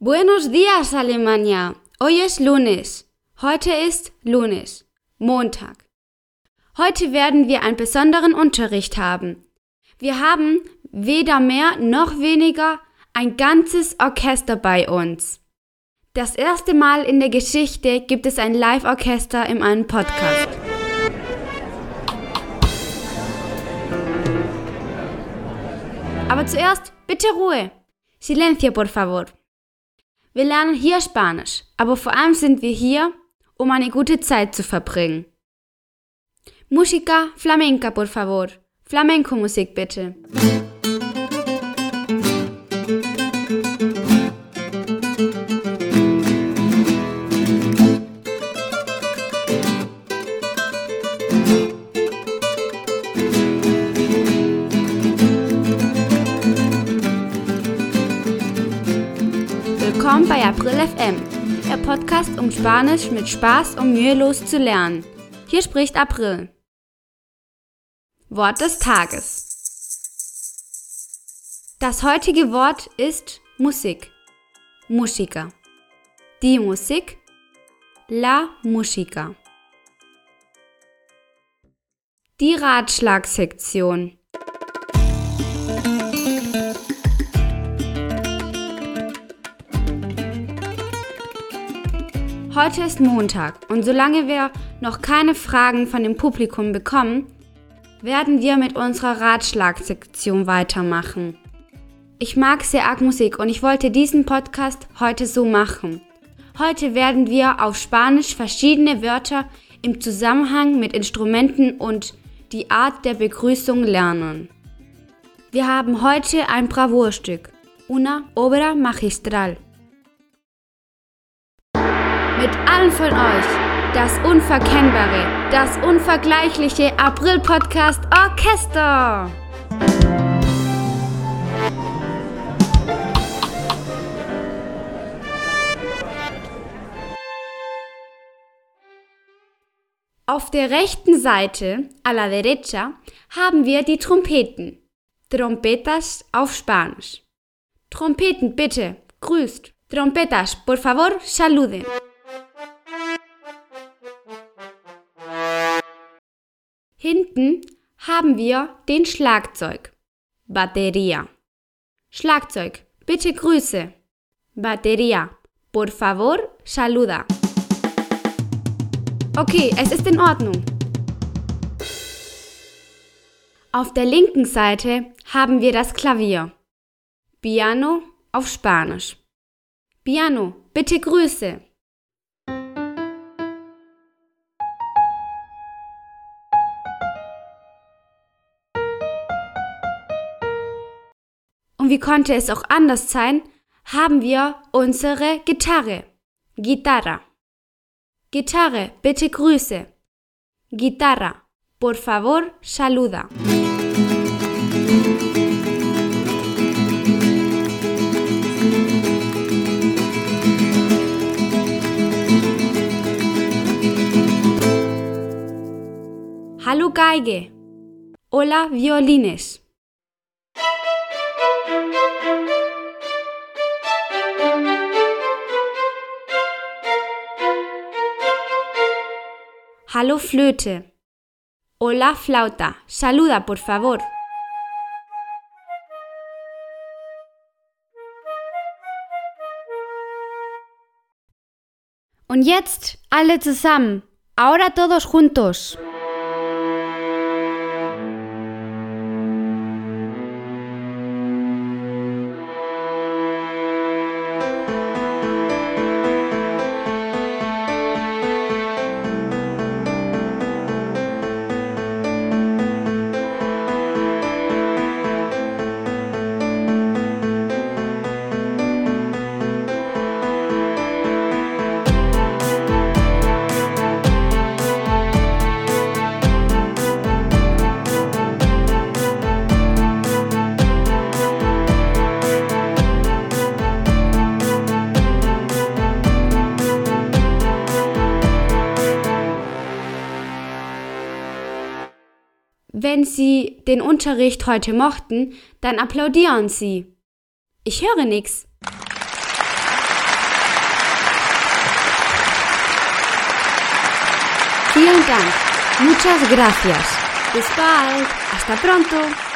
Buenos días, Alemania. Hoy es lunes. Heute ist lunes, Montag. Heute werden wir einen besonderen Unterricht haben. Wir haben weder mehr noch weniger ein ganzes Orchester bei uns. Das erste Mal in der Geschichte gibt es ein Live-Orchester in einem Podcast. Aber zuerst bitte Ruhe. Silencio, por favor. Wir lernen hier Spanisch, aber vor allem sind wir hier, um eine gute Zeit zu verbringen. Música flamenca, por favor. Flamenco-Musik bitte. Willkommen bei April FM, der Podcast, um Spanisch mit Spaß und mühelos zu lernen. Hier spricht April. Wort des Tages. Das heutige Wort ist Musik. Música. Die Musik. La Música. Die Ratschlagsektion. Heute ist Montag und solange wir noch keine Fragen von dem Publikum bekommen, werden wir mit unserer Ratschlagsektion weitermachen. Ich mag sehr arg Musik und ich wollte diesen Podcast heute so machen. Heute werden wir auf Spanisch verschiedene Wörter im Zusammenhang mit Instrumenten und die Art der Begrüßung lernen. Wir haben heute ein Bravourstück, una obra magistral. Mit allen von euch, das unverkennbare, das unvergleichliche April-Podcast Orchester. Auf der rechten Seite, a la derecha, haben wir die Trompeten. Trompetas auf Spanisch. Trompeten, bitte, grüßt. Trompetas, por favor, saluden. Hinten haben wir den Schlagzeug. Batería. Schlagzeug, bitte grüße. Batería, por favor, saluda. Okay, es ist in Ordnung. Auf der linken Seite haben wir das Klavier. Piano auf Spanisch. Piano, bitte grüße. Und wie konnte es auch anders sein, haben wir unsere Gitarre. Guitarra. Gitarre, bitte grüße. Guitarra, por favor, saluda. Hallo Geige. Hola Violines. Hallo Flöte. Hola Flauta. Saluda, por favor. Und jetzt alle zusammen. Ahora todos juntos. Wenn Sie den Unterricht heute mochten, dann applaudieren Sie. Ich höre nichts. Vielen Dank. Muchas gracias. Bis bald. Hasta pronto.